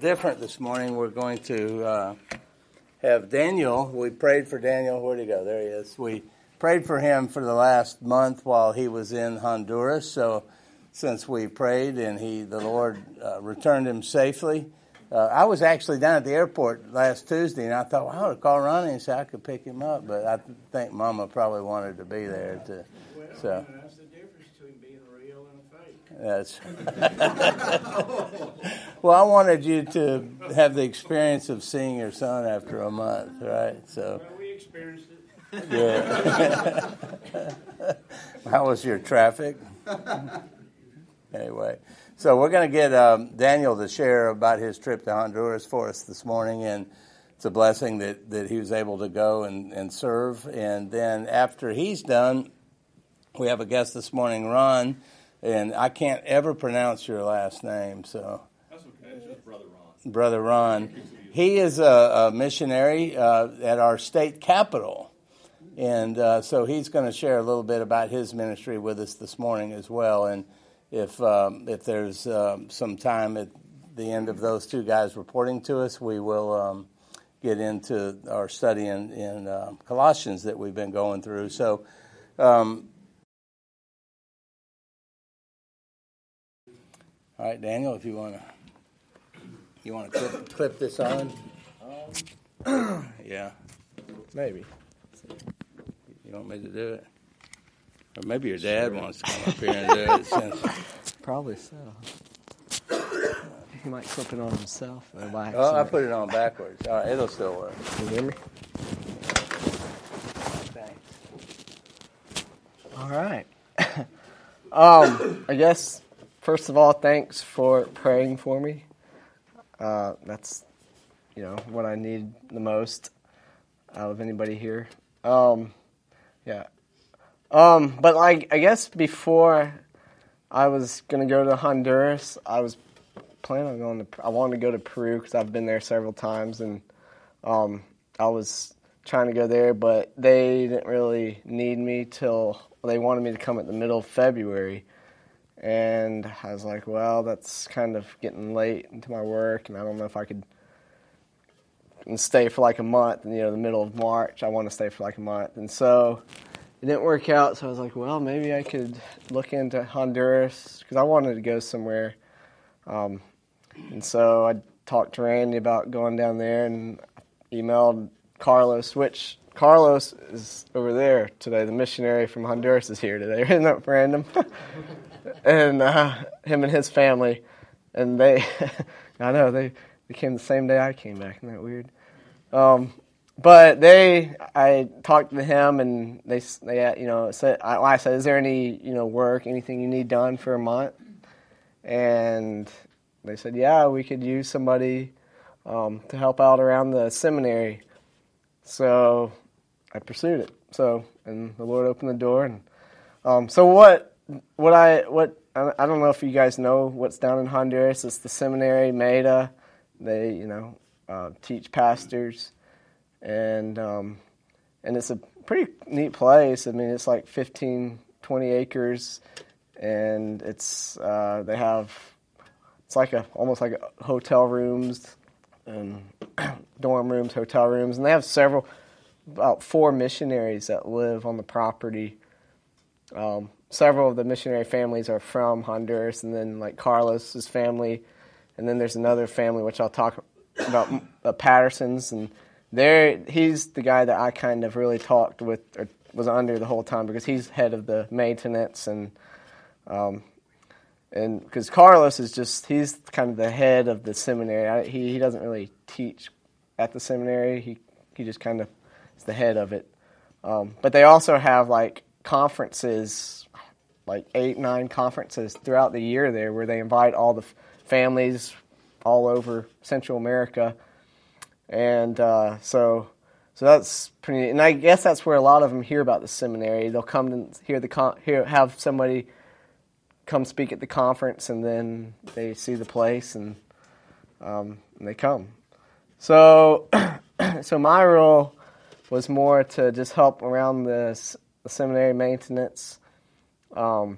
different this morning. We're going to have Daniel. We prayed for Daniel. Where'd he go? There he is. We prayed for him for the last month while he was in Honduras. So since we prayed and the Lord returned him safely. I was actually down at the airport last Tuesday, and I thought, well, I ought to call Ronnie and say I could pick him up. But I think Mama probably wanted to be there. Well, that's the difference between being real and a fake. Well, I wanted you to have the experience of seeing your son after a month, right? So. Well, we experienced it. Yeah. How was your traffic? Anyway. So we're going to get Daniel to share about his trip to Honduras for us this morning, and it's a blessing that he was able to go and serve. And then after he's done, we have a guest this morning, Ron, and I can't ever pronounce your last name. So that's okay. It's just Brother Ron. Brother Ron. He is a missionary at our state capitol, and so he's going to share a little bit about his ministry with us this morning as well. And if there's some time at the end of those two guys reporting to us, we will get into our study in Colossians that we've been going through. So, all right, Daniel, if you want to clip this on, yeah, maybe. You want me to do it? Or maybe your dad wants to come up here and do it. Probably so. He might clip it on himself. Oh, I put it on backwards. All right, it'll still work. Can you hear me? Thanks. All right. I guess, first of all, thanks for praying for me. That's, what I need the most out of anybody here. Yeah. But I guess before I was going to go to Honduras, I was planning on I wanted to go to Peru because I've been there several times, and I was trying to go there, but they didn't really need me till they wanted me to come at the middle of February, and I was like, well, that's kind of getting late into my work, and I don't know if I could stay for like a month, and the middle of March, I want to stay for like a month, and so it didn't work out, so I was like, well, maybe I could look into Honduras, because I wanted to go somewhere. And so I talked to Randy about going down there, and emailed Carlos, which Carlos is over there today. The missionary from Honduras is here today. Isn't that random? And him and his family, and they, I know, they came the same day I came back. Isn't that weird? But I talked to him, and they said, I said, is there any, work, anything you need done for a month? And they said, yeah, we could use somebody to help out around the seminary. So I pursued it. So, and the Lord opened the door. And so I don't know if you guys know what's down in Honduras. It's the seminary, MEDA. They, teach pastors. And it's a pretty neat place. I mean, it's like 15, 20 acres, and it's it's like almost like hotel rooms and dorm rooms, hotel rooms, and they have about 4 missionaries that live on the property. Several of the missionary families are from Honduras, and then like Carlos's family, and then there's another family which I'll talk about, Patterson's and. He's the guy that I kind of really talked with, or was under the whole time, because he's head of the maintenance, and because Carlos is he's kind of the head of the seminary. He doesn't really teach at the seminary. He just kind of is the head of it. But they also have like conferences, like 8, 9 conferences throughout the year there, where they invite all the families all over Central America. And so that's pretty neat. And I guess that's where a lot of them hear about the seminary. They'll come and have somebody come speak at the conference, and then they see the place, and they come. So my role was more to just help around the seminary maintenance. I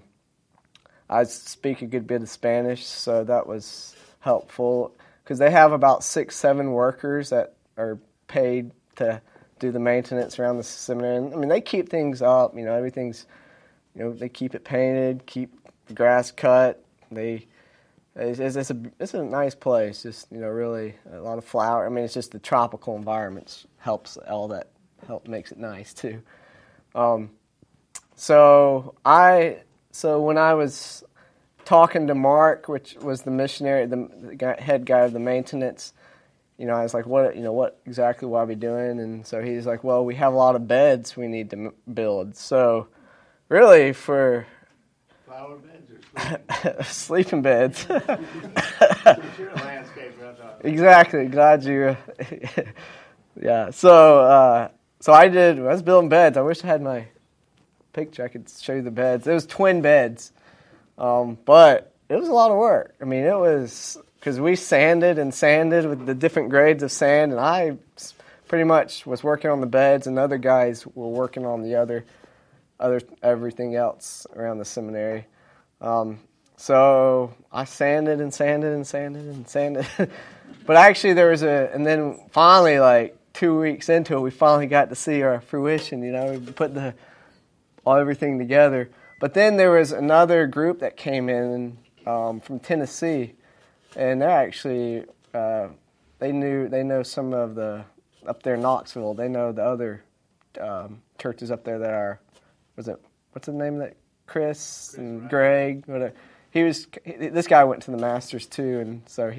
speak a good bit of Spanish, so that was helpful. because they have about 6-7 workers that are paid to do the maintenance around the seminary. And, I mean, they keep things up. You know, everything's, you know, they keep it painted, keep the grass cut. It's a nice place. Just, you know, really a lot of flower. I mean, it's just the tropical environments helps all that. Help makes it nice too. So when I was talking to Mark, which was the missionary, the head guy of the maintenance, you know, I was like, what exactly will I be doing? And so he's like, well, we have a lot of beds we need to build. So really for flower beds or sleeping beds. You're a landscaper, I thought. Exactly. Glad you. Yeah. So I did. I was building beds. I wish I had my picture. I could show you the beds. It was twin beds, but it was a lot of work. I mean, it was because we sanded and sanded with the different grades of sand, and I pretty much was working on the beds, and other guys were working on the other everything else around the seminary. So I sanded and sanded and sanded and sanded, but actually there was and then finally, like 2 weeks into it, we finally got to see our fruition. You know, we put everything together. But then there was another group that came in from Tennessee, and they're actually they know some of the up there in Knoxville. They know the other churches up there that are what's the name of that? Chris and Greg. Whatever. This guy went to the Masters too, and so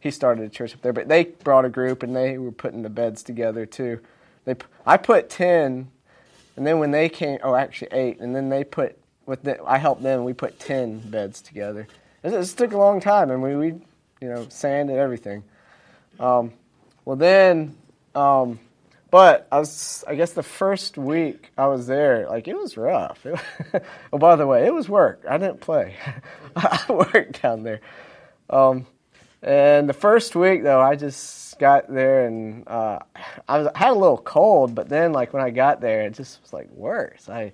he started a church up there. But they brought a group, and they were putting the beds together too. I put 10. And then when they came, actually 8, and then they put, I helped them, we put 10 beds together. It took a long time, and we you know, sanded everything. But I guess the first week I was there, like, it was rough. Oh, by the way, it was work. I didn't play. I worked down there. And the first week, though, I just got there, and I had a little cold, but then, like, when I got there, it just was, like, worse. I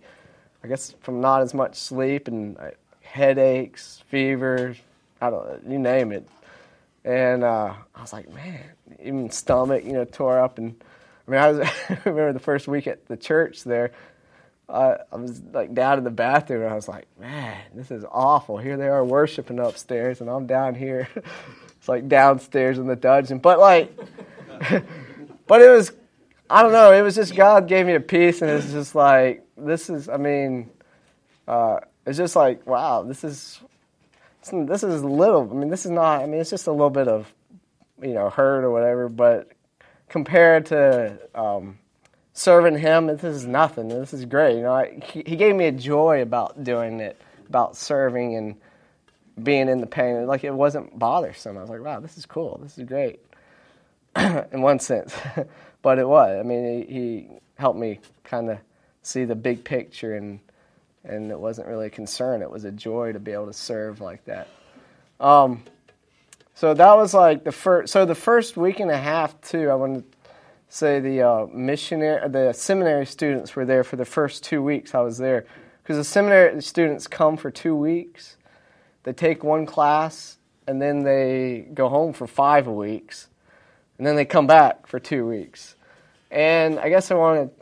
guess from not as much sleep and headaches, fever, I don't know, you name it. And I was like, man, even stomach, you know, tore up. And, I mean, I remember the first week at the church there, I was, like, down in the bathroom, and I was like, man, this is awful. Here they are worshiping upstairs, and I'm down here. It's like downstairs in the dungeon, but it was, I don't know, it was just God gave me a peace, and it's just like, it's just like, wow, this is it's just a little bit of, you know, hurt or whatever, but compared to serving Him, this is nothing. This is great. You know, He gave me a joy about doing it, about serving and being in the pain, like, it wasn't bothersome. I was like, wow, this is cool. This is great in one sense. But it was. I mean, he helped me kind of see the big picture, and it wasn't really a concern. It was a joy to be able to serve like that. So that was like the first week and a half, too. I want to say the seminary students were there for the first 2 weeks I was there, because the seminary students come for 2 weeks. They take one class, and then they go home for 5 weeks, and then they come back for 2 weeks. And I guess I want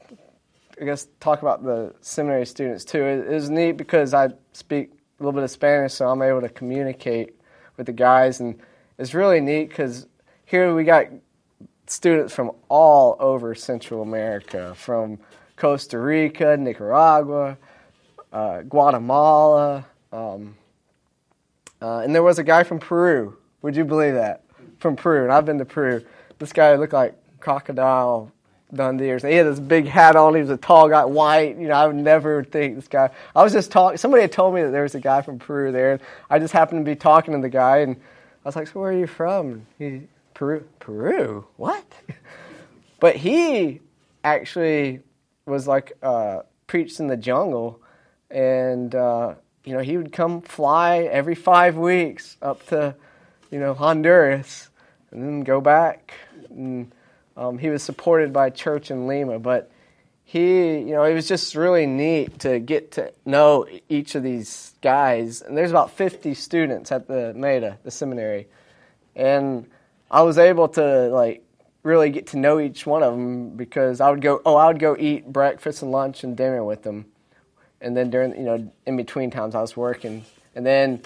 to, talk about the seminary students too. It was neat because I speak a little bit of Spanish, so I'm able to communicate with the guys, and it's really neat because here we got students from all over Central America, from Costa Rica, Nicaragua, Guatemala. And there was a guy from Peru. Would you believe that? From Peru. And I've been to Peru. This guy looked like Crocodile Dundee or something. He had this big hat on. He was a tall guy, white. You know, I would never think this guy. I was just talking. Somebody had told me that there was a guy from Peru there. And I just happened to be talking to the guy. And I was like, so where are you from? And he, Peru. Peru? What? But he actually was like preached in the jungle. And... you know, he would come fly every 5 weeks up to, you know, Honduras and then go back. And he was supported by a church in Lima. But he, you know, it was just really neat to get to know each of these guys. And there's about 50 students at the MEDA, the seminary. And I was able to like really get to know each one of them because I would go eat breakfast and lunch and dinner with them, and then during in between times I was working, and then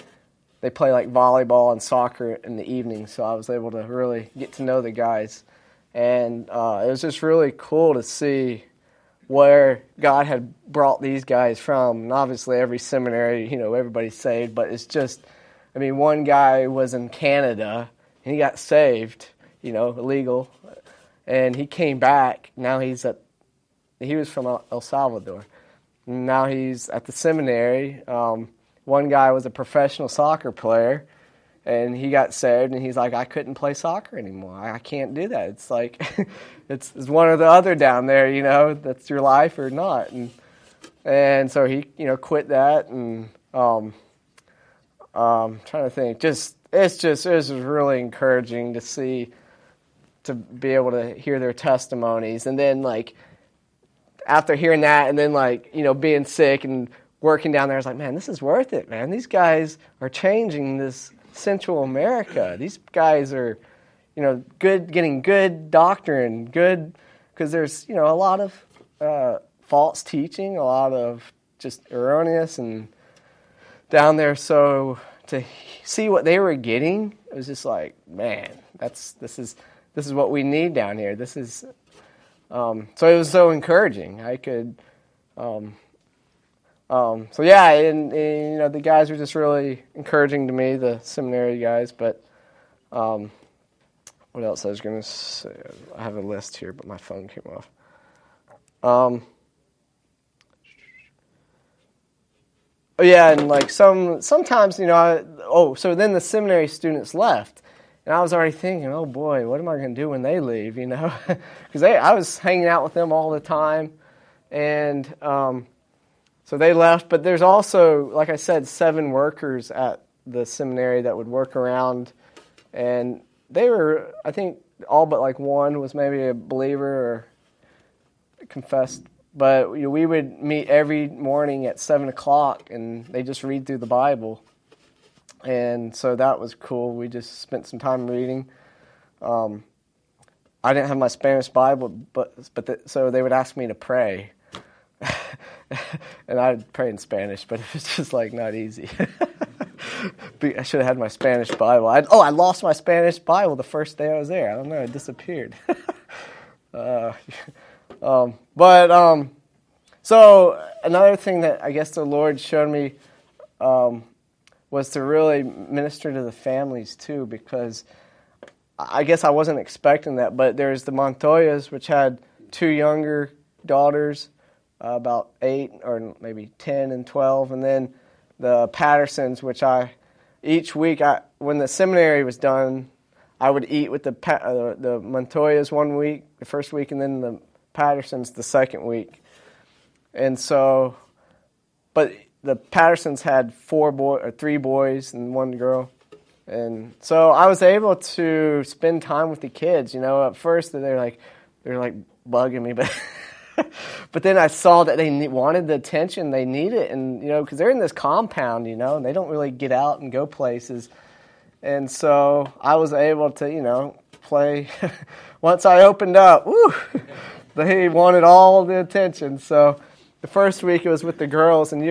they play like volleyball and soccer in the evening, so I was able to really get to know the guys, and it was just really cool to see where God had brought these guys from. And obviously every seminary, everybody's saved, but it's just, one guy was in Canada, and he got saved, illegal, and he came back. Now he was from El Salvador. Now he's at the seminary. One guy was a professional soccer player, and he got saved, and he's like, I couldn't play soccer anymore. I can't do that. It's like, it's one or the other down there, that's your life or not. And so he, quit that, and trying to think. It was really encouraging to see, to be able to hear their testimonies. And then, after hearing that, and then, being sick and working down there, I was like, man, this is worth it, man. These guys are changing this Central America. These guys are, getting good doctrine, because there's, a lot of false teaching, a lot of just erroneous and down there. So to see what they were getting, it was just like, man, this is what we need down here. This is, so it was so encouraging. I could, so yeah, and the guys were just really encouraging to me, the seminary guys. But what else I was going to say? I have a list here, but my phone came off. Yeah, and sometimes so then the seminary students left, and I was already thinking, oh boy, what am I going to do when they leave? Because I was hanging out with them all the time, and so they left, but there's also, like I said, 7 workers at the seminary that would work around, and they were, I think, all but one was maybe a believer or confessed, but we would meet every morning at 7 o'clock, and they just read through the Bible, and so that was cool. We just spent some time reading. I didn't have my Spanish Bible, so they would ask me to pray. And I'd pray in Spanish, but it was just not easy. I should have had my Spanish Bible. I lost my Spanish Bible the first day I was there. I don't know, it disappeared. So another thing that I guess the Lord showed me was to really minister to the families too, because I guess I wasn't expecting that. But there's the Montoyas, which had 2 younger daughters, about 8 or maybe 10 and 12, and then the Pattersons, which when the seminary was done, I would eat with the Montoyas one week, the first week, and then the Pattersons the second week. And so, but the Pattersons had 3 boys and 1 girl, and so I was able to spend time with the kids. At first they're bugging me, but. But then I saw that they wanted the attention, they need it, and, because they're in this compound, and they don't really get out and go places. And so I was able to, play. Once I opened up, woo, they wanted all the attention. So the first week it was with the girls, and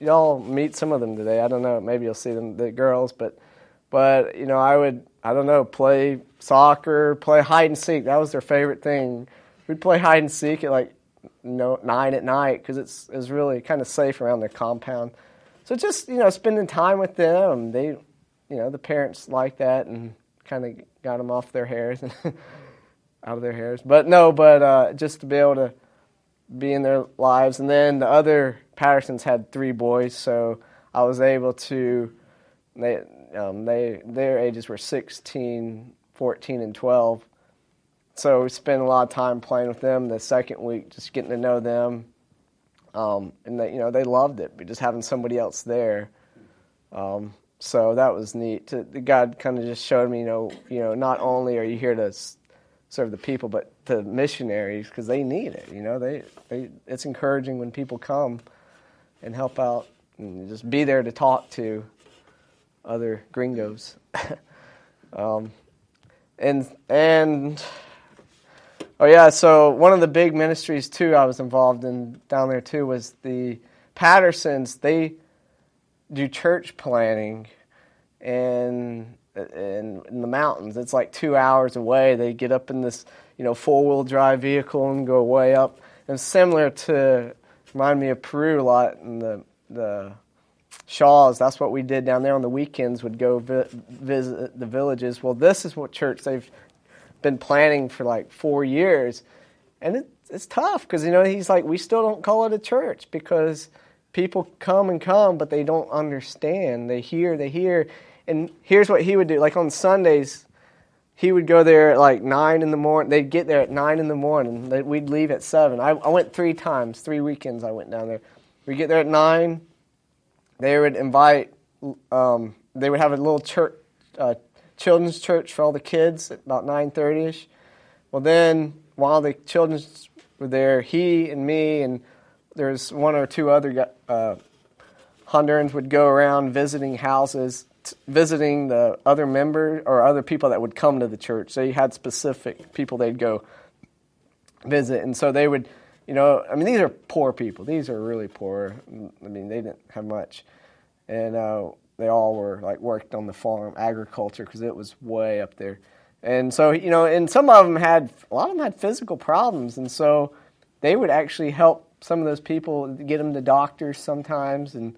y'all meet some of them today. I don't know, maybe you'll see them, the girls, but I would, play soccer, play hide and seek. That was their favorite thing. We'd play hide and seek at 9 at night, because it's really kind of safe around their compound. So just, spending time with them, they, the parents liked that and kind of got them off their hairs and out of their hairs. But no, just to be able to be in their lives. And then the other Pattersons had 3 boys, so I was able to, their ages were 16, 14, and 12. So we spent a lot of time playing with them the second week, just getting to know them. And they, they loved it, but just having somebody else there. So that was neat. God kind of just showed me, not only are you here to serve the people, but to missionaries, because they need it. It's encouraging when people come and help out and just be there to talk to other gringos. So one of the big ministries too I was involved in down there too was the Pattersons. They do church planning in the mountains. It's like 2 hours away. They get up in this, four-wheel drive vehicle and go way up. And similar to, remind me of Peru a lot and the Shaws. That's what we did down there on the weekends, would go visit the villages. Well, this is what church they've been planning for like 4 years. And it's tough because, he's like, we still don't call it a church because people come, but they don't understand. They hear. And here's what he would do. Like on Sundays, he would go there at like 9 in the morning. They'd get there at 9 in the morning. We'd leave at 7. I went 3 times, 3 weekends I went down there. We'd get there at 9. They would invite, they would have a little church, children's church for all the kids at about 9:30ish. Well, then while the children were there, he and me and there's one or two other Hondurans would go around visiting houses, visiting the other members or other people that would come to the church. So you had specific people they'd go visit. And so they would, these are poor people. These are really poor. They didn't have much. And they all were like worked on the farm, agriculture, because it was way up there. And so, and a lot of them had physical problems. And so they would actually help some of those people, get them to doctors sometimes. And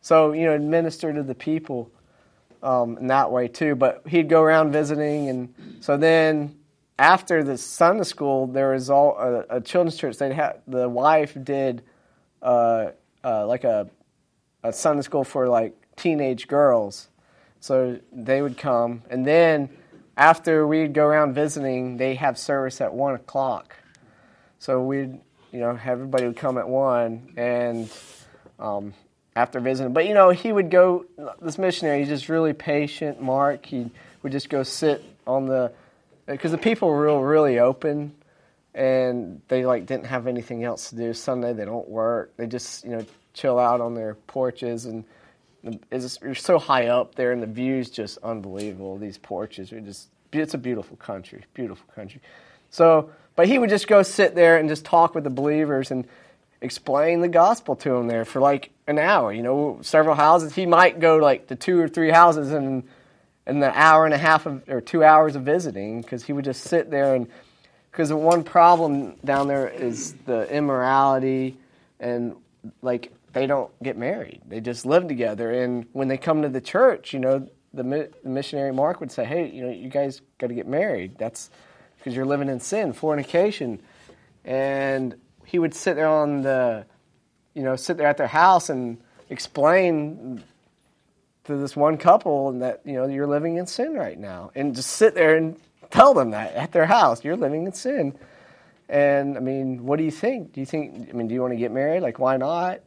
so, administer to the people in that way too. But he'd go around visiting. And so then after the Sunday school, there was a children's church. The wife did like a Sunday school for like teenage girls. So they would come. And then after we'd go around visiting, they have service at 1 o'clock. So we'd, everybody would come at 1 and after visiting. But, he would go, this missionary, he's just really patient, Mark. He would just go sit on because the people were really open and they like didn't have anything else to do. Sunday they don't work. They just, chill out on their porches, and you're so high up there and the view's just unbelievable. These porches are just, it's a beautiful country. So, but he would just go sit there and just talk with the believers and explain the gospel to them there for like an hour, several houses. He might go like to 2 or 3 houses in the hour and a half or 2 hours of visiting, because he would just sit there. And because the one problem down there is the immorality, and like they don't get married. They just live together. And when they come to the church, the missionary Mark would say, hey, you guys got to get married. That's because you're living in sin, fornication. And he would sit there sit there at their house and explain to this one couple that, you're living in sin right now. And just sit there and tell them that at their house, you're living in sin. And, what do you think? Do you want to get married? Like, why not?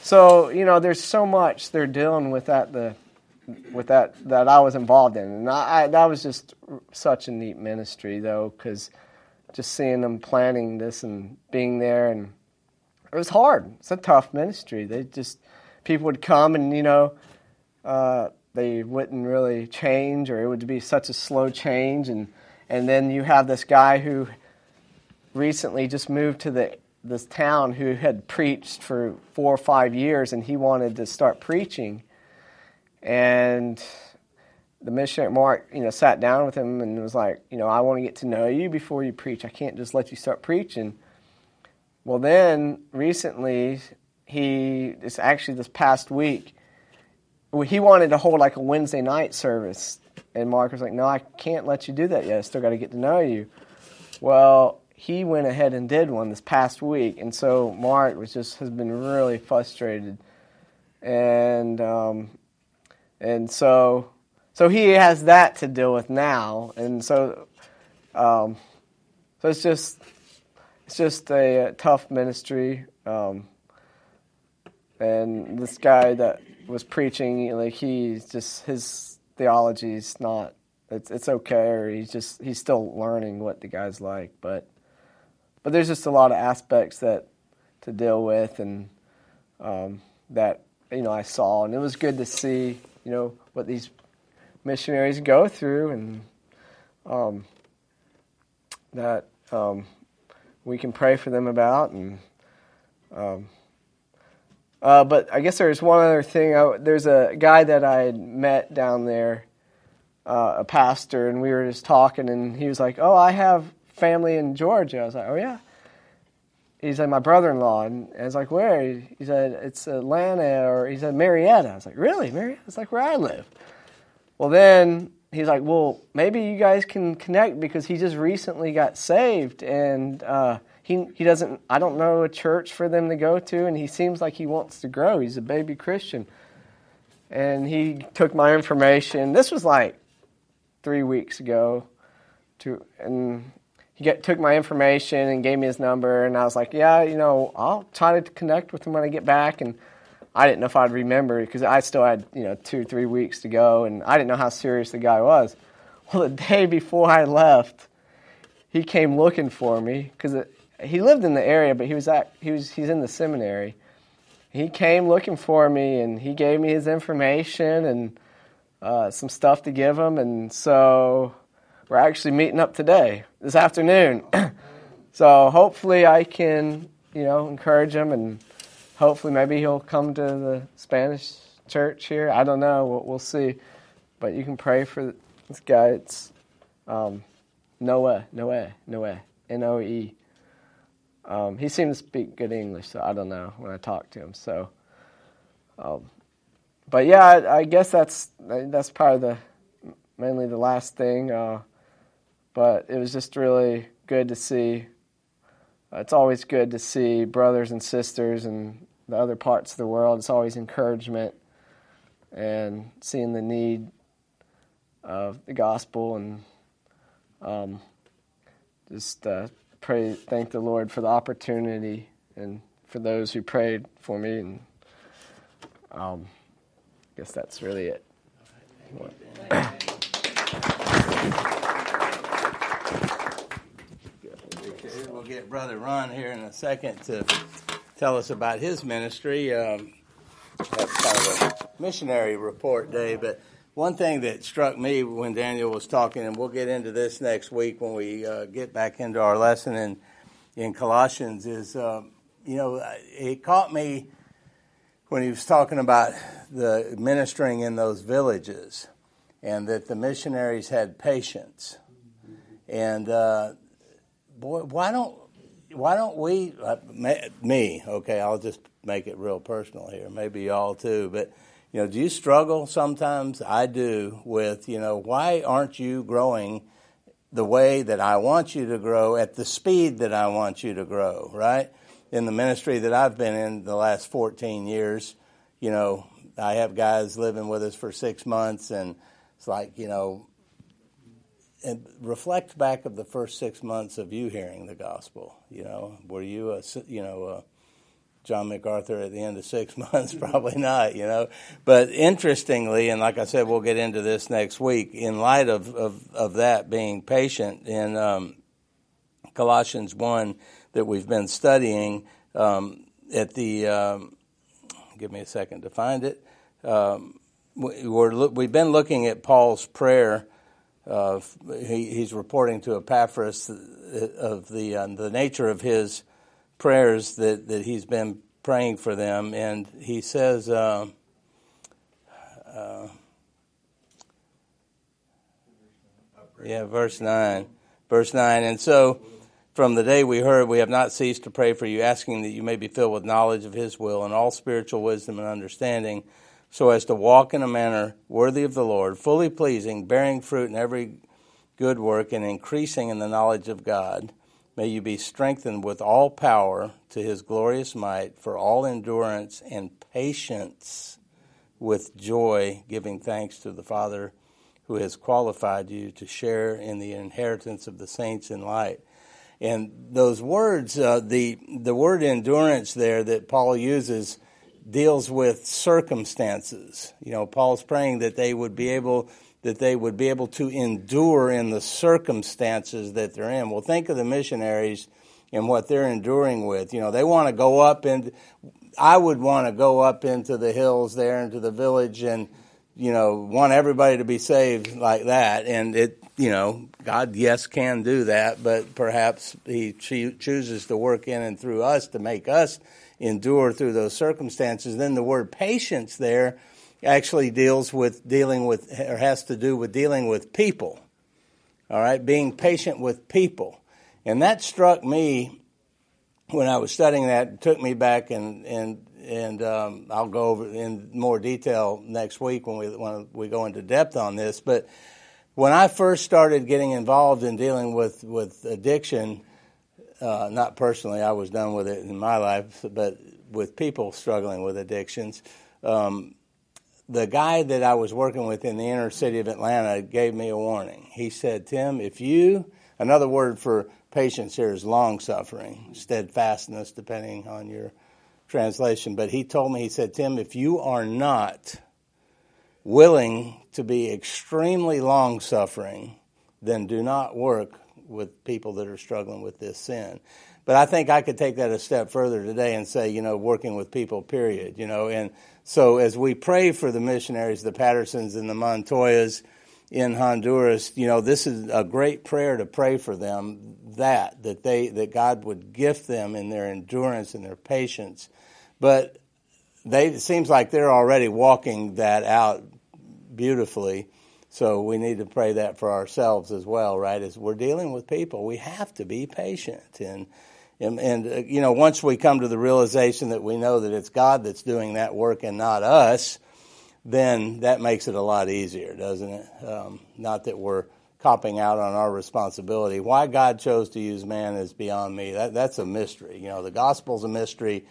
So, there's so much they're dealing with that I was involved in. And that was just such a neat ministry, though, because just seeing them planning this and being there, and it was hard. It's a tough ministry. People would come and, they wouldn't really change, or it would be such a slow change. And then you have this guy who recently just moved to this town who had preached for 4 or 5 years, and he wanted to start preaching. And the missionary Mark, sat down with him and was like, I want to get to know you before you preach. I can't just let you start preaching. Well, then recently, this past week, he wanted to hold like a Wednesday night service. And Mark was like, no, I can't let you do that yet. I still got to get to know you. Well, he went ahead and did one this past week. And so Mark has been really frustrated. And so he has that to deal with now. And so it's just a tough ministry. And this guy that was preaching, his theology's not, it's okay, or he's still learning what the guy's like, but there's just a lot of aspects that to deal with, and that I saw, and it was good to see what these missionaries go through, and that we can pray for them about. And but I guess there's one other thing. There's a guy that I had met down there, a pastor, and we were just talking, and he was like, "Oh, I have family in Georgia." I was like, "Oh, yeah?" He's like, "My brother-in-law." And I was like, "Where?" He said, "It's Atlanta," or he said, "Marietta." I was like, "Really? Marietta?" It's like where I live. Well, then he's like, "Well, maybe you guys can connect," because he just recently got saved, and he doesn't, I don't know a church for them to go to, and he seems like he wants to grow. He's a baby Christian. And he took my information. This was like 3 weeks ago, and took my information and gave me his number, and I was like, "Yeah, I'll try to connect with him when I get back." And I didn't know if I'd remember, because I still had 2 or 3 weeks to go, and I didn't know how serious the guy was. Well, the day before I left, he came looking for me, because he lived in the area, but he's in the seminary. He came looking for me, and he gave me his information and some stuff to give him, and so we're actually meeting up today, this afternoon. So hopefully I can, encourage him, and hopefully maybe he'll come to the Spanish church here. I don't know. We'll see. But you can pray for this guy. It's Noe, N-O-E. He seemed to speak good English, so I don't know when I talked to him. So, but yeah, I guess that's probably mainly the last thing. But it was just really good to see. It's always good to see brothers and sisters and the other parts of the world. It's always encouragement, and seeing the need of the gospel, and just thank the Lord for the opportunity, and for those who prayed for me. And I guess that's really it. All right, we'll get Brother Ron here in a second to tell us about his ministry. That's kind of a missionary report day, but one thing that struck me when Daniel was talking, and we'll get into this next week when we get back into our lesson in Colossians, is, it caught me when he was talking about the ministering in those villages, and that the missionaries had patience. And boy, why don't we, me, okay, I'll just make it real personal here, maybe y'all too, but, do you struggle sometimes? I do with, why aren't you growing the way that I want you to grow at the speed that I want you to grow, right? In the ministry that I've been in the last 14 years, I have guys living with us for 6 months, and it's like, and reflect back of the first 6 months of you hearing the gospel. Were you a John MacArthur at the end of 6 months? Probably not. But interestingly, and like I said, we'll get into this next week. In light of that being patient in Colossians 1 that we've been studying, at the give me a second to find it. We've been looking at Paul's prayer. He's reporting to Epaphras of the nature of his prayers that he's been praying for them, and he says, verse 9, "And so from the day we heard, we have not ceased to pray for you, asking that you may be filled with knowledge of his will and all spiritual wisdom and understanding, so as to walk in a manner worthy of the Lord, fully pleasing, bearing fruit in every good work, and increasing in the knowledge of God. May you be strengthened with all power to his glorious might, for all endurance and patience with joy, giving thanks to the Father who has qualified you to share in the inheritance of the saints in light." And those words, the word endurance there that Paul uses, deals with circumstances. Paul's praying that they would be able to endure in the circumstances that they're in. Well, think of the missionaries and what they're enduring with. They want to go up, and I would want to go up into the hills there, into the village, and you know, want everybody to be saved like that. And it, you know, God, yes, can do that, but perhaps he chooses to work in and through us to make us endure through those circumstances. Then the word patience there actually deals with dealing with, or has to do with dealing with people. All right, being patient with people. And that struck me when I was studying that. It took me back, and I'll go over in more detail next week when we go into depth on this. But when I first started getting involved in dealing with addiction, not personally, I was done with it in my life, but with people struggling with addictions, the guy that I was working with in the inner city of Atlanta gave me a warning. He said, Tim, another word for patience here is long-suffering, steadfastness, depending on your translation. But he told me, he said, Tim, if you are not willing to be extremely long-suffering, then do not work with people that are struggling with this sin. But I think I could take that a step further today and say, you know, working with people, period, you know. And so as we pray for the missionaries, the Pattersons and the Montoyas in Honduras, you know, this is a great prayer to pray for them, that God would gift them in their endurance and their patience. But it seems like they're already walking that out beautifully. So we need to pray that for ourselves as well, right? As we're dealing with people, we have to be patient. And you know, once we come to the realization that we know that it's God that's doing that work and not us, then that makes it a lot easier, doesn't it? Not that we're copping out on our responsibility. Why God chose to use man is beyond me. That's a mystery. You know, the gospel's a mystery.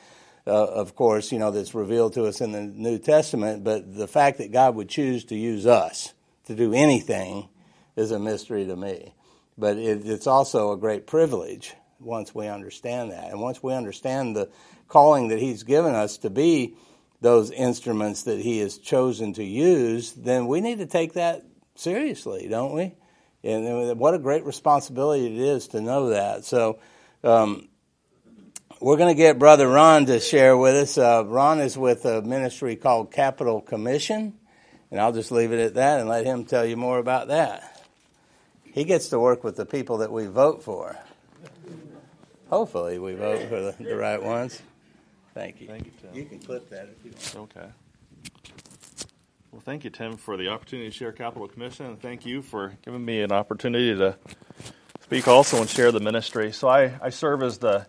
Of course, you know, that's revealed to us in the New Testament, but the fact that God would choose to use us to do anything is a mystery to me. But it's also a great privilege once we understand that. And once we understand the calling that he's given us to be those instruments that he has chosen to use, then we need to take that seriously, don't we? And what a great responsibility it is to know that. So, we're going to get Brother Ron to share with us. Ron is with a ministry called Capitol Commission, and I'll just leave it at that and let him tell you more about that. He gets to work with the people that we vote for. Hopefully we vote for the right ones. Thank you. Thank you, Tim. You can clip that if you want. Okay. Well, thank you, Tim, for the opportunity to share Capitol Commission, and thank you for giving me an opportunity to speak also and share the ministry. So I serve as the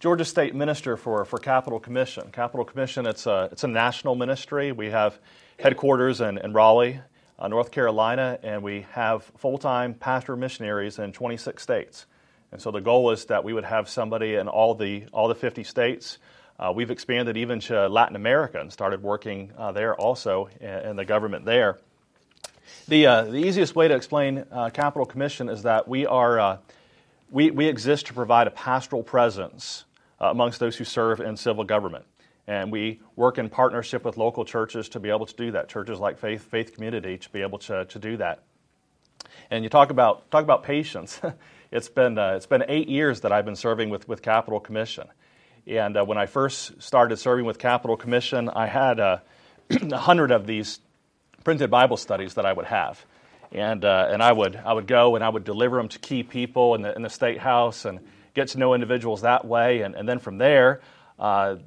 Georgia State Minister for Capitol Commission. Capitol Commission, it's a national ministry. We have headquarters in Raleigh, North Carolina, and we have full-time pastor missionaries in 26 states. And so the goal is that we would have somebody in all the 50 states. We've expanded even to Latin America and started working there also in the government there. The easiest way to explain Capitol Commission is that we exist to provide a pastoral presence amongst those who serve in civil government. And we work in partnership with local churches to be able to do that, churches like Faith Community to be able to do that. And you talk about patience. It's been 8 years that I've been serving with Capitol Commission. And when I first started serving with Capitol Commission, I had 100 of these printed Bible studies that I would have. And I would go and I would deliver them to key people in the State House and get to know individuals that way. And then from there, the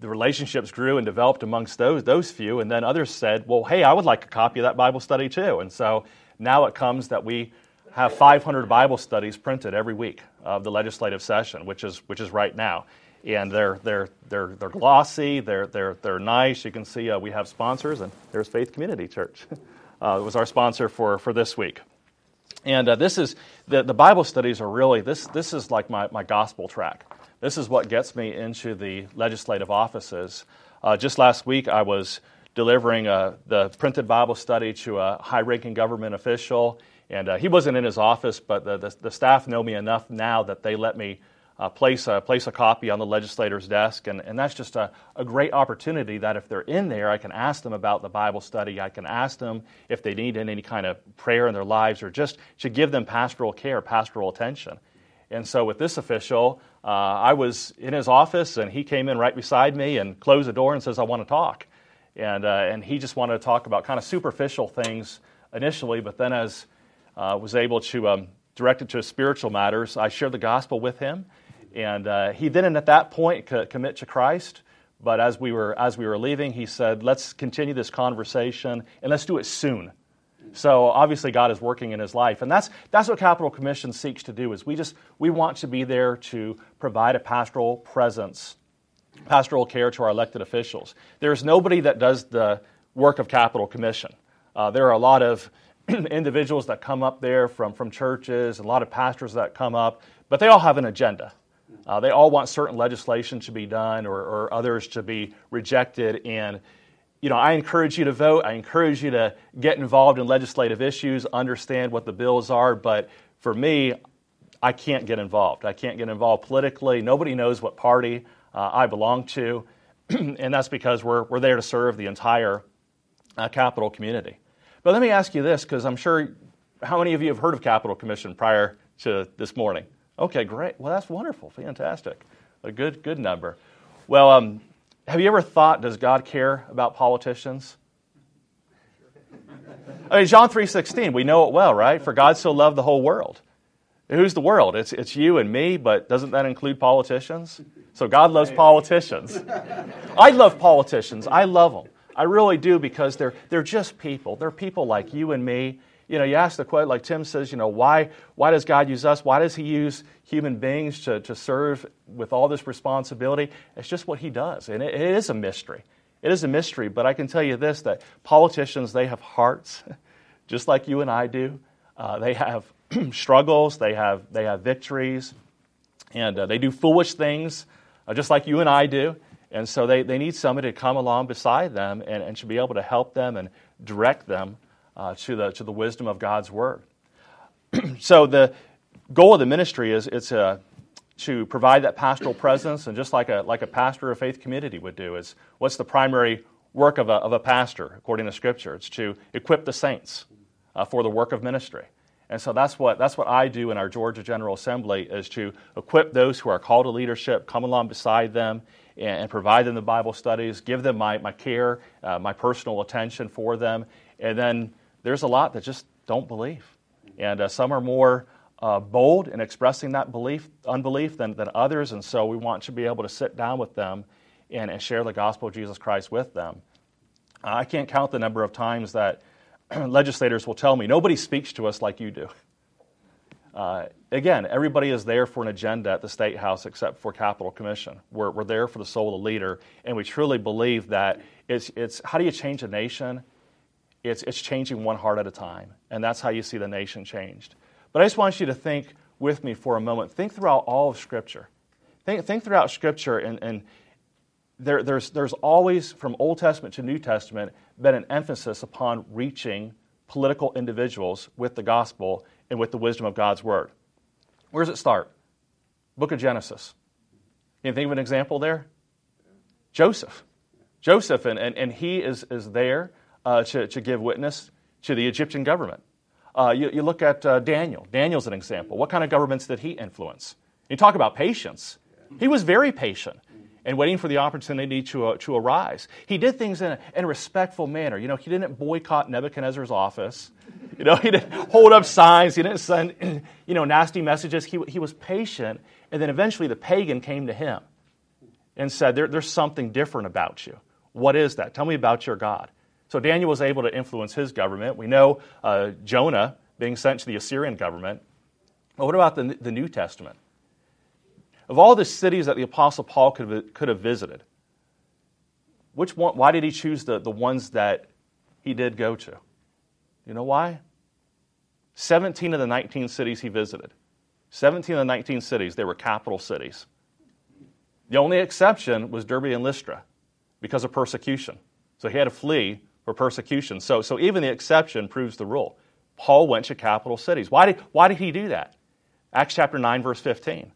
relationships grew and developed amongst those few. And then others said, well, hey, I would like a copy of that Bible study too. And so now it comes that we have 500 Bible studies printed every week of the legislative session, which is right now. And they're glossy. They're nice. You can see we have sponsors, and there's Faith Community Church. It was our sponsor for this week. And this is, the Bible studies are really, this is like my gospel track. This is what gets me into the legislative offices. Just last week, I was delivering the printed Bible study to a high-ranking government official, and he wasn't in his office, but the staff know me enough now that they let me place a copy on the legislator's desk, and that's just a great opportunity that if they're in there, I can ask them about the Bible study. I can ask them if they need any kind of prayer in their lives or just to give them pastoral care, pastoral attention. And so with this official, I was in his office, and he came in right beside me and closed the door and says, I want to talk. and he just wanted to talk about kind of superficial things initially, but then as was able to direct it to spiritual matters, I shared the gospel with him, and he didn't at that point commit to Christ. But as we were leaving, he said, "Let's continue this conversation, and let's do it soon." So obviously God is working in his life, and that's what Capitol Commission seeks to do. Is we want to be there to provide a pastoral presence, pastoral care to our elected officials. There is nobody that does the work of Capitol Commission. There are a lot of individuals that come up there from churches, a lot of pastors that come up, but they all have an agenda. They all want certain legislation to be done or others to be rejected. And, you know, I encourage you to vote. I encourage you to get involved in legislative issues, understand what the bills are. But for me, I can't get involved. I can't get involved politically. Nobody knows what party I belong to. And that's because we're there to serve the entire Capitol community. But let me ask you this, because I'm sure how many of you have heard of Capitol Commission prior to this morning? Okay, great. Well, that's wonderful. Fantastic. A good number. Well, have you ever thought, does God care about politicians? I mean, John 3:16, we know it well, right? For God so loved the whole world. Who's the world? It's you and me, but doesn't that include politicians? So God loves politicians. I love politicians. I love them. I really do, because they're just people. They're people like you and me. You know, you ask the question, like Tim says, you know, why does God use us? Why does he use human beings to serve with all this responsibility? It's just what he does, and it is a mystery. It is a mystery, but I can tell you this, that politicians, they have hearts, just like you and I do. They have struggles, they have victories, and they do foolish things, just like you and I do. And so they need somebody to come along beside them and to be able to help them and direct them to the wisdom of God's Word. So the goal of the ministry is to provide that pastoral presence, and just like a pastor of faith community would do, is what's the primary work of a pastor according to Scripture? It's to equip the saints for the work of ministry. And so that's what I do in our Georgia General Assembly, is to equip those who are called to leadership, come along beside them, and provide them the Bible studies, give them my care, my personal attention for them. And then there's a lot that just don't believe. And some are more bold in expressing that unbelief than others. And so we want to be able to sit down with them and share the gospel of Jesus Christ with them. I can't count the number of times that legislators will tell me, nobody speaks to us like you do. Again, everybody is there for an agenda at the State House except for Capitol Commission. We're there for the soul of the leader. And we truly believe that it's how do you change a nation? It's changing one heart at a time, and that's how you see the nation changed. But I just want you to think with me for a moment. Think throughout all of Scripture. Think throughout Scripture, and there's always, from Old Testament to New Testament, been an emphasis upon reaching political individuals with the gospel and with the wisdom of God's Word. Where does it start? Book of Genesis. Can you think of an example there? Joseph. Joseph, and he is there to give witness to the Egyptian government. You look at Daniel. Daniel's an example. What kind of governments did he influence? You talk about patience. He was very patient and waiting for the opportunity to arise. He did things in a respectful manner. You know, he didn't boycott Nebuchadnezzar's office. You know, he didn't hold up signs. He didn't send, you know, nasty messages. He was patient, and then eventually the pagan came to him and said, "There's something different about you. What is that? Tell me about your God." So Daniel was able to influence his government. We know Jonah being sent to the Assyrian government. But what about the New Testament? Of all the cities that the Apostle Paul could have visited, which one? Why did he choose the ones that he did go to? You know why? 17 of the 19 cities he visited. 17 of the 19 cities, they were capital cities. The only exception was Derbe and Lystra because of persecution. So he had to flee for persecution. So even the exception proves the rule. Paul went to capital cities. Why did he do that? Acts chapter 9, verse 15.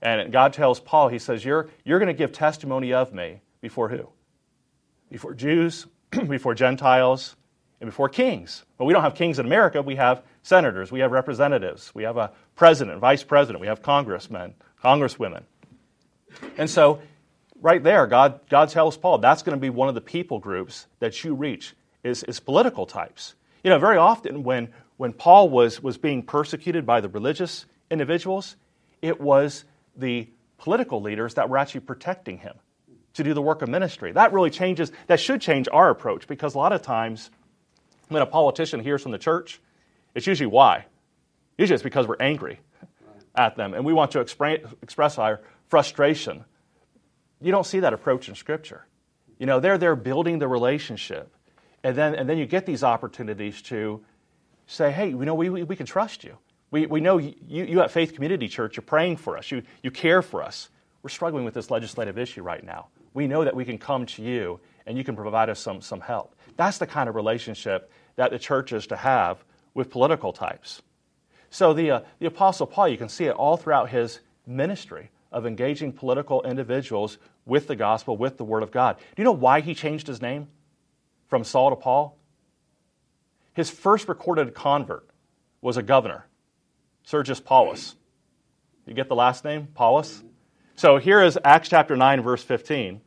And God tells Paul, he says, you're going to give testimony of me before who? Before Jews, before Gentiles, and before kings. But we don't have kings in America. We have senators. We have representatives. We have a president, vice president. We have congressmen, congresswomen. And so right there, God tells Paul, that's going to be one of the people groups that you reach, is political types. You know, very often when Paul was being persecuted by the religious individuals, it was the political leaders that were actually protecting him to do the work of ministry. That really changes, that should change our approach, because a lot of times when a politician hears from the church, it's usually why. Usually it's because we're angry at them, and we want to express our frustration. You don't see that approach in Scripture. You know, they're there building the relationship, and then you get these opportunities to say, hey, you know, we can trust you. We know you at Faith Community Church, you're praying for us. You care for us. We're struggling with this legislative issue right now. We know that we can come to you, and you can provide us some help. That's the kind of relationship that the church is to have with political types. So the Apostle Paul, you can see it all throughout his ministry of engaging political individuals with the gospel, with the Word of God. Do you know why he changed his name from Saul to Paul? His first recorded convert was a governor, Sergius Paulus. You get the last name, Paulus? So here is Acts chapter 9, verse 15.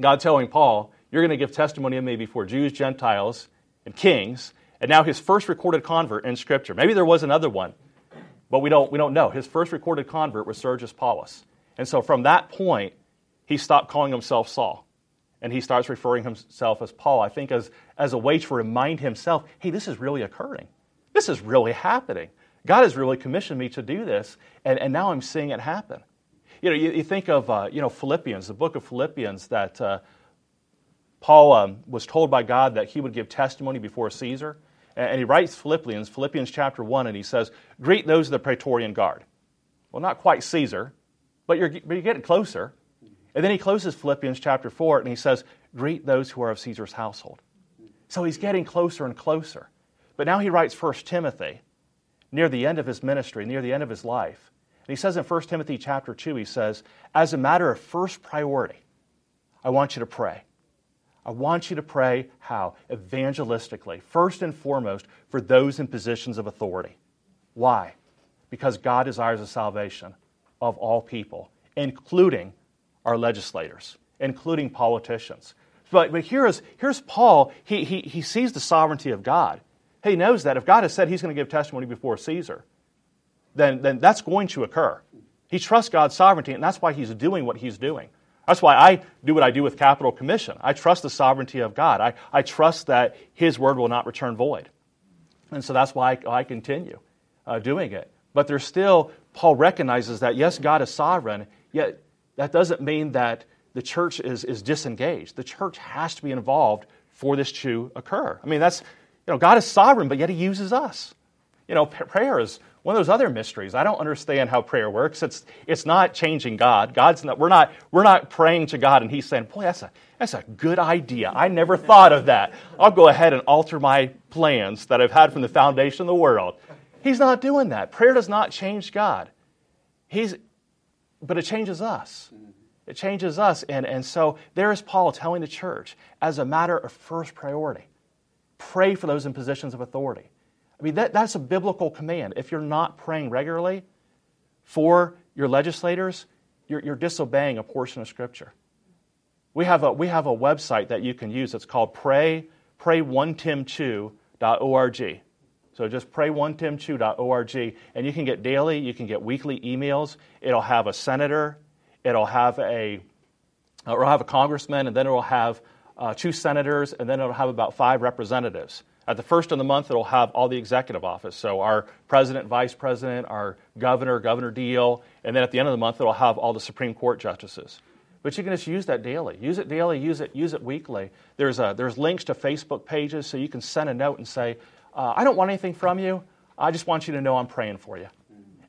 God telling Paul, you're going to give testimony of me before Jews, Gentiles, and kings. And now his first recorded convert in Scripture. Maybe there was another one, but we don't know. His first recorded convert was Sergius Paulus. And so from that point, he stopped calling himself Saul, and he starts referring himself as Paul, I think as a way to remind himself, hey, this is really occurring. This is really happening. God has really commissioned me to do this, and now I'm seeing it happen. You know, you think of Philippians, the book of Philippians, that Paul was told by God that he would give testimony before Caesar. And he writes Philippians chapter 1, and he says, greet those of the Praetorian Guard. Well, not quite Caesar, but you're getting closer. And then he closes Philippians chapter 4, and he says, greet those who are of Caesar's household. So he's getting closer and closer. But now he writes 1 Timothy near the end of his ministry, near the end of his life. And he says in 1 Timothy chapter 2, he says, as a matter of first priority, I want you to pray. I want you to pray how? Evangelistically, first and foremost, for those in positions of authority. Why? Because God desires the salvation of all people, including our legislators, including politicians. But here's Paul. He sees the sovereignty of God. He knows that if God has said he's going to give testimony before Caesar, then that's going to occur. He trusts God's sovereignty, and that's why he's doing what he's doing. That's why I do what I do with Capitol Commission. I trust the sovereignty of God. I trust that His word will not return void. And so that's why I continue doing it. But there's still, Paul recognizes that, yes, God is sovereign, yet that doesn't mean that the church is disengaged. The church has to be involved for this to occur. I mean, that's, you know, God is sovereign, but yet He uses us. You know, prayer is one of those other mysteries. I don't understand how prayer works. It's not changing God. We're not praying to God and He's saying, boy, that's a good idea. I never thought of that. I'll go ahead and alter my plans that I've had from the foundation of the world. He's not doing that. Prayer does not change God. But it changes us. It changes us. And so there is Paul telling the church, as a matter of first priority, pray for those in positions of authority. I mean, that's a biblical command. If you're not praying regularly for your legislators, you're disobeying a portion of Scripture. We have a website that you can use. It's called pray1tim2.org. So just pray1tim2.org, and you can get daily, you can get weekly emails. It'll have a senator, it'll have a congressman, and then it'll have two senators, and then it'll have about 5 representatives. At the first of the month, it'll have all the executive office. So our president, vice president, our governor, Governor Deal, and then at the end of the month, it'll have all the Supreme Court justices. But you can just use that daily. Use it daily. Use it weekly. There's links to Facebook pages, so you can send a note and say, I don't want anything from you. I just want you to know I'm praying for you.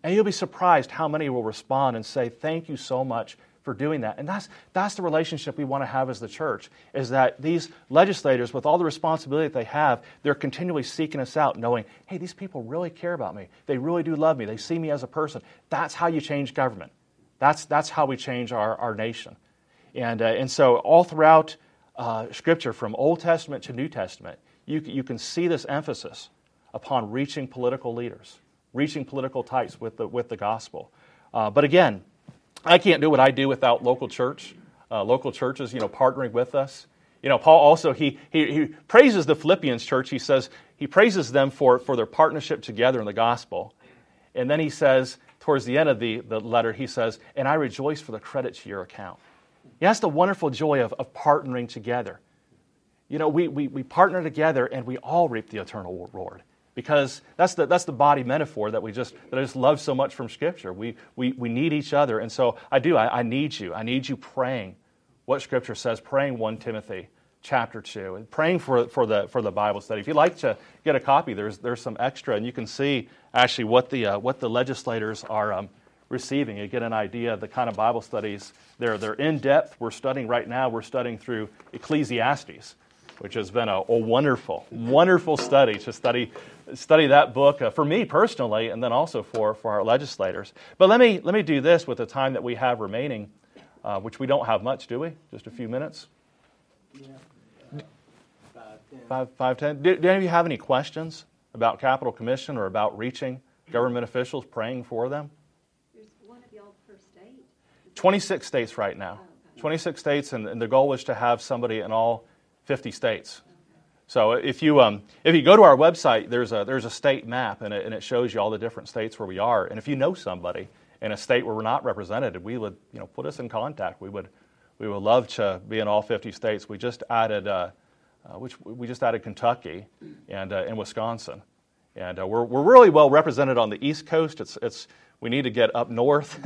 And you'll be surprised how many will respond and say, thank you so much for doing that. And that's the relationship we want to have as the church, is that these legislators, with all the responsibility that they have, they're continually seeking us out, knowing, hey, these people really care about me. They really do love me. They see me as a person. That's how you change government. That's how we change our nation. And so all throughout Scripture, from Old Testament to New Testament, you can see this emphasis upon reaching political leaders, reaching political types with the gospel. But again, I can't do what I do without local church. local churches, partnering with us. Paul also, he praises the Philippians church. He says, he praises them for their partnership together in the gospel. And then he says, towards the end of the letter, he says, and I rejoice for the credit to your account. Yeah, that's the wonderful joy of partnering together. We partner together and we all reap the eternal reward. Because that's the body metaphor that I just love so much from Scripture. We need each other, and so I need you. I need you praying what Scripture says, praying 1 Timothy chapter 2, and praying for the Bible study. If you'd like to get a copy, there's some extra, and you can see actually what the legislators are receiving. You get an idea of the kind of Bible studies they're in depth. We're studying right now. We're studying through Ecclesiastes, which has been a wonderful, wonderful study to study that book for me personally, and then also for our legislators. But let me do this with the time that we have remaining, which we don't have much, do we? Just a few minutes? Yeah. 5:10. 5:10. Do any of you have any questions about Capitol Commission or about reaching government officials, praying for them? There's one of y'all per state. 26 states right now. Oh, okay. 26 states, and the goal is to have somebody in all 50 states. So if you go to our website, there's a state map, and it shows you all the different states where we are. And if you know somebody in a state where we're not represented, we would put us in contact. We would love to be in all 50 states. We just added Kentucky and Wisconsin, and we're really well represented on the East Coast. It's we need to get up north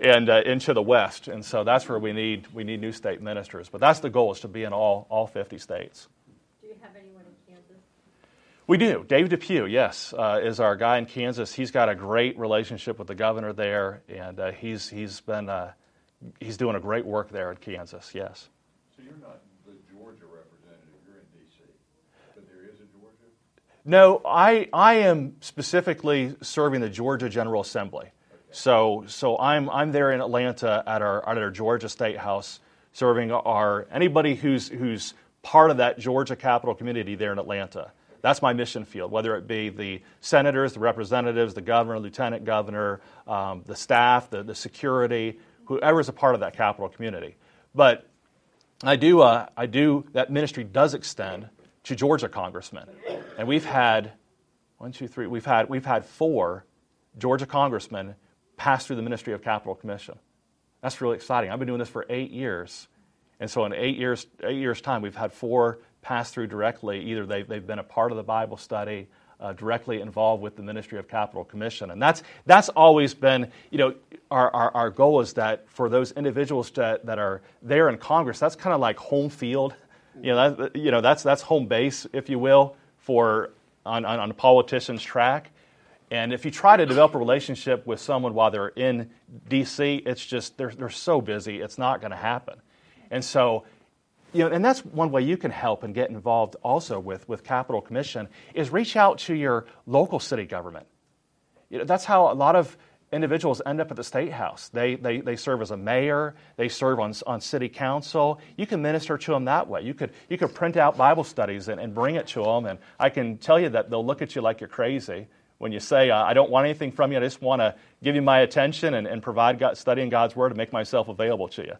and into the west, and so that's where we need new state ministers. But that's the goal, is to be in all 50 states. Do you have anyone in Kansas? We do. Dave DePue, yes, is our guy in Kansas. He's got a great relationship with the governor there, and he's doing a great work there in Kansas. Yes. So you're not the Georgia representative. You're in D.C., but there is a Georgia. No, I am specifically serving the Georgia General Assembly. Okay. So I'm there in Atlanta at our Georgia State House, serving anybody who's part of that Georgia Capitol community there in Atlanta. Okay. That's my mission field, whether it be the senators, the representatives, the governor, lieutenant governor, the staff, the security, whoever's a part of that Capitol community. But I do that ministry does extend to Georgia congressmen. And we've had we've had 4 Georgia congressmen pass through the ministry of Capitol Commission. That's really exciting. I've been doing this for 8 years. And so in 8 years' time, we've had 4 pass through directly. Either they've been a part of the Bible study, directly involved with the ministry of Capitol Commission. And that's always been, our goal is that for those individuals that are there in Congress, that's kind of like home field. That's home base, if you will, for on a politician's track. And if you try to develop a relationship with someone while they're in D.C., it's just they're so busy, it's not going to happen. And so, and that's one way you can help and get involved also with Capitol Commission is reach out to your local city government. That's how a lot of individuals end up at the State House. They serve as a mayor. They serve on city council. You can minister to them that way. You could print out Bible studies and bring it to them. And I can tell you that they'll look at you like you're crazy when you say, I don't want anything from you. I just want to give you my attention and provide studying God's Word and make myself available to you.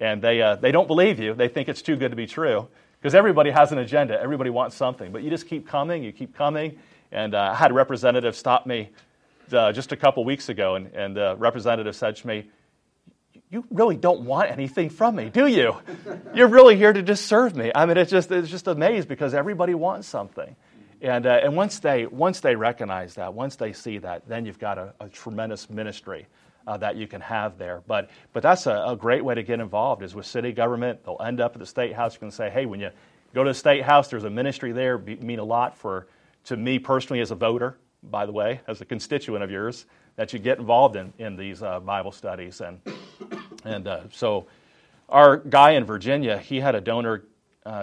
And they don't believe you. They think it's too good to be true because everybody has an agenda. Everybody wants something. But you just keep coming. You keep coming. And I had a representative stop me just a couple weeks ago, and the representative said to me, "You really don't want anything from me, do you? You're really here to just serve me." I mean, it's just amazing because everybody wants something, and once they recognize that, once they see that, then you've got a tremendous ministry that you can have there. But that's a great way to get involved is with city government. They'll end up at the State House. You can say, "Hey, when you go to the State House, there's a ministry there. It'd mean a lot to me personally as a voter." By the way, as a constituent of yours, that you get involved in these Bible studies. And so our guy in Virginia, he had a donor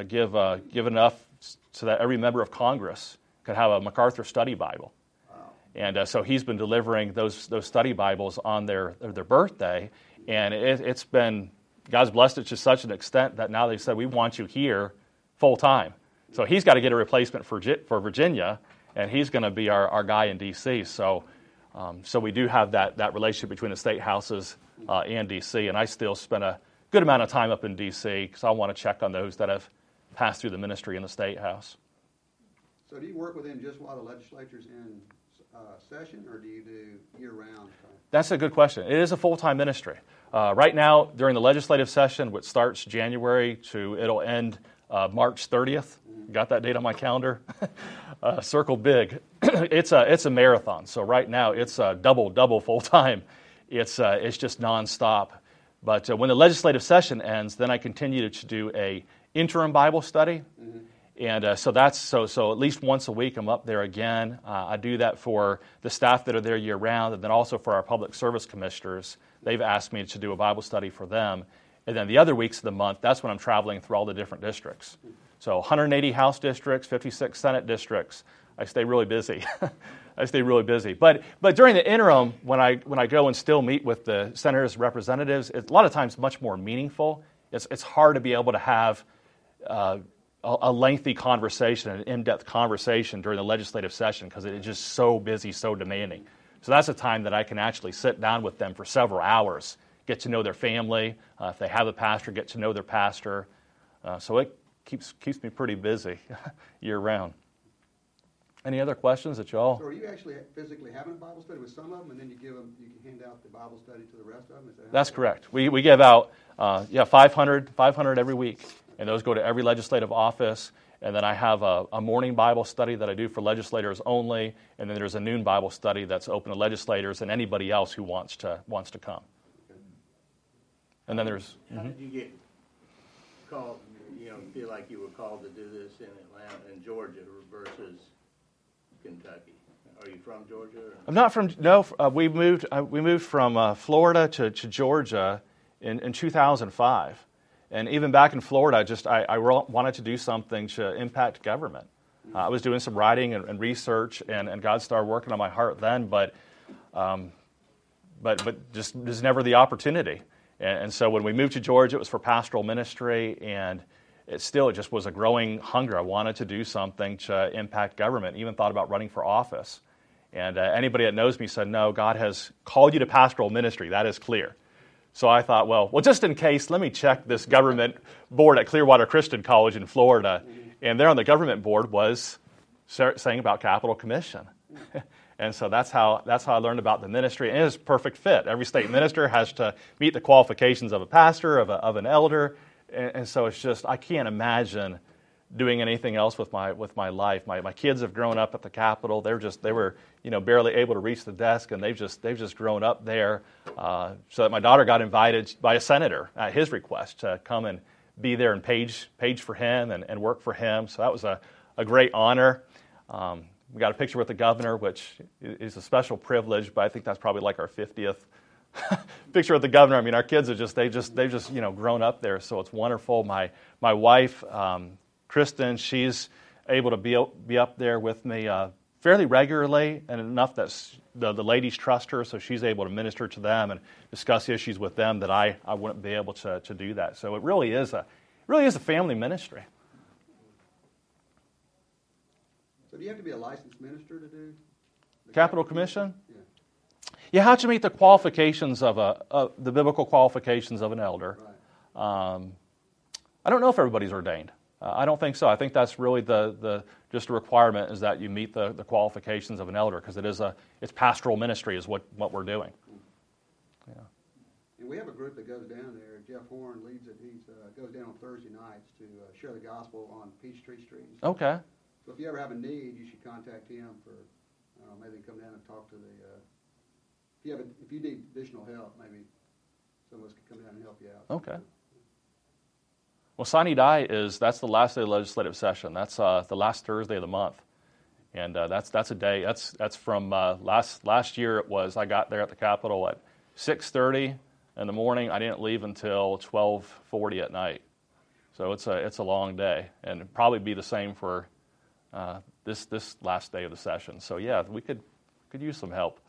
give enough so that every member of Congress could have a MacArthur Study Bible. Wow. And so he's been delivering those study Bibles on their birthday. And it's been, God's blessed it to such an extent that now they said, "We want you here full time." So he's got to get a replacement for Virginia. And he's going to be our guy in D.C. So we do have that relationship between the state houses and D.C. And I still spend a good amount of time up in D.C. because I want to check on those that have passed through the ministry in the State House. So do you work within just while the legislature's in session, or do you do year-round? That's a good question. It is a full-time ministry. Right now, during the legislative session, which starts January to it'll end March 30th. Got that date on my calendar. Circle big. It's a marathon. So right now it's double full time. It's just nonstop. But when the legislative session ends, then I continue to do a interim Bible study, and so at least once a week I'm up there again. I do that for the staff that are there year round, and then also for our public service commissioners. They've asked me to do a Bible study for them, and then the other weeks of the month, that's when I'm traveling through all the different districts. So 180 House districts, 56 Senate districts. I stay really busy. But during the interim, when I go and still meet with the senators, representatives, it's a lot of times much more meaningful. It's hard to be able to have a lengthy conversation, an in-depth conversation during the legislative session because it's just so busy, so demanding. So that's a time that I can actually sit down with them for several hours, get to know their family. If they have a pastor, get to know their pastor. So it keeps me pretty busy year-round. Any other questions that y'all... So are you actually physically having a Bible study with some of them, and then you can hand out the Bible study to the rest of them? That's correct. We give out 500 every week, and those go to every legislative office. And then I have a morning Bible study that I do for legislators only, and then there's a noon Bible study that's open to legislators and anybody else who wants to come. Okay. And then there's... How did you get called... feel like you were called to do this in Atlanta and Georgia versus Kentucky? Are you from Georgia? I'm not from. No, we moved from Florida to Georgia in 2005, and even back in Florida, I wanted to do something to impact government. I was doing some writing and research, and God started working on my heart then, but just there's never the opportunity. And so when we moved to Georgia, it was for pastoral ministry, and it just was a growing hunger. I wanted to do something to impact government, even thought about running for office. And anybody that knows me said, no, God has called you to pastoral ministry. That is clear. So I thought, well, just in case, let me check this government board at Clearwater Christian College in Florida. And there on the government board was saying about Capitol Commission. And so that's how I learned about the ministry. And it was a perfect fit. Every state minister has to meet the qualifications of a pastor, of an elder. And so it's just, I can't imagine doing anything else with my life. My kids have grown up at the Capitol. They were barely able to reach the desk, and they've just grown up there. So that my daughter got invited by a senator at his request to come and be there and page for him and work for him. So that was a great honor. We got a picture with the governor, which is a special privilege, but I think that's probably like our 50th. Picture with the governor. I mean, our kids they've just grown up there, so it's wonderful. My wife, Kristen, she's able to be up there with me fairly regularly, and enough that the ladies trust her, so she's able to minister to them and discuss issues with them that I wouldn't be able to do that. So it really is a family ministry. So do you have to be a licensed minister to do the Capitol Commission? Yeah. You have to meet the qualifications of the biblical qualifications of an elder. Right. I don't know if everybody's ordained. I don't think so. I think that's really the requirement, is that you meet the qualifications of an elder, because it's pastoral ministry is what we're doing. Yeah. And we have a group that goes down there. Jeff Horn leads it. He goes down on Thursday nights to share the gospel on Peachtree Street. Okay. So if you ever have a need, you should contact him for maybe come down and talk to the. If you need additional help, maybe some of us can come down and help you out. Okay. Well, sine die that's the last day of the legislative session. That's the last Thursday of the month, and that's a day. That's from last year. It was I got there at the Capitol at 6:30 in the morning. I didn't leave until 12:40 at night. So it's a long day, and it'd probably be the same for this last day of the session. So yeah, we could use some help.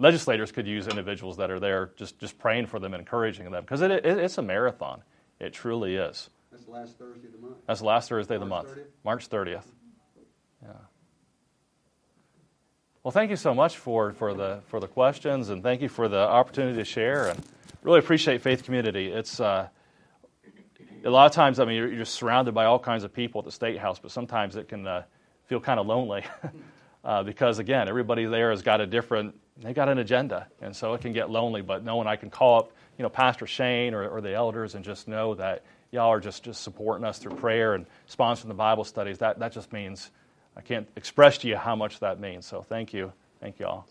Legislators could use individuals that are there just praying for them, encouraging them, because it's a marathon. It truly is. That's the last Thursday of the month. That's the last Thursday of the month. March 30th. Yeah. Well, thank you so much for the questions, and thank you for the opportunity to share, and really appreciate Faith Community. It's a lot of times, I mean, you're surrounded by all kinds of people at the State House, but sometimes it can feel kind of lonely because, again, everybody there has got a different, they got an agenda, and so it can get lonely. But no one, I can call up, you know, Pastor Shane or the elders and just know that y'all are just supporting us through prayer and sponsoring the Bible studies. That just means, I can't express to you how much that means. So thank you. Thank y'all.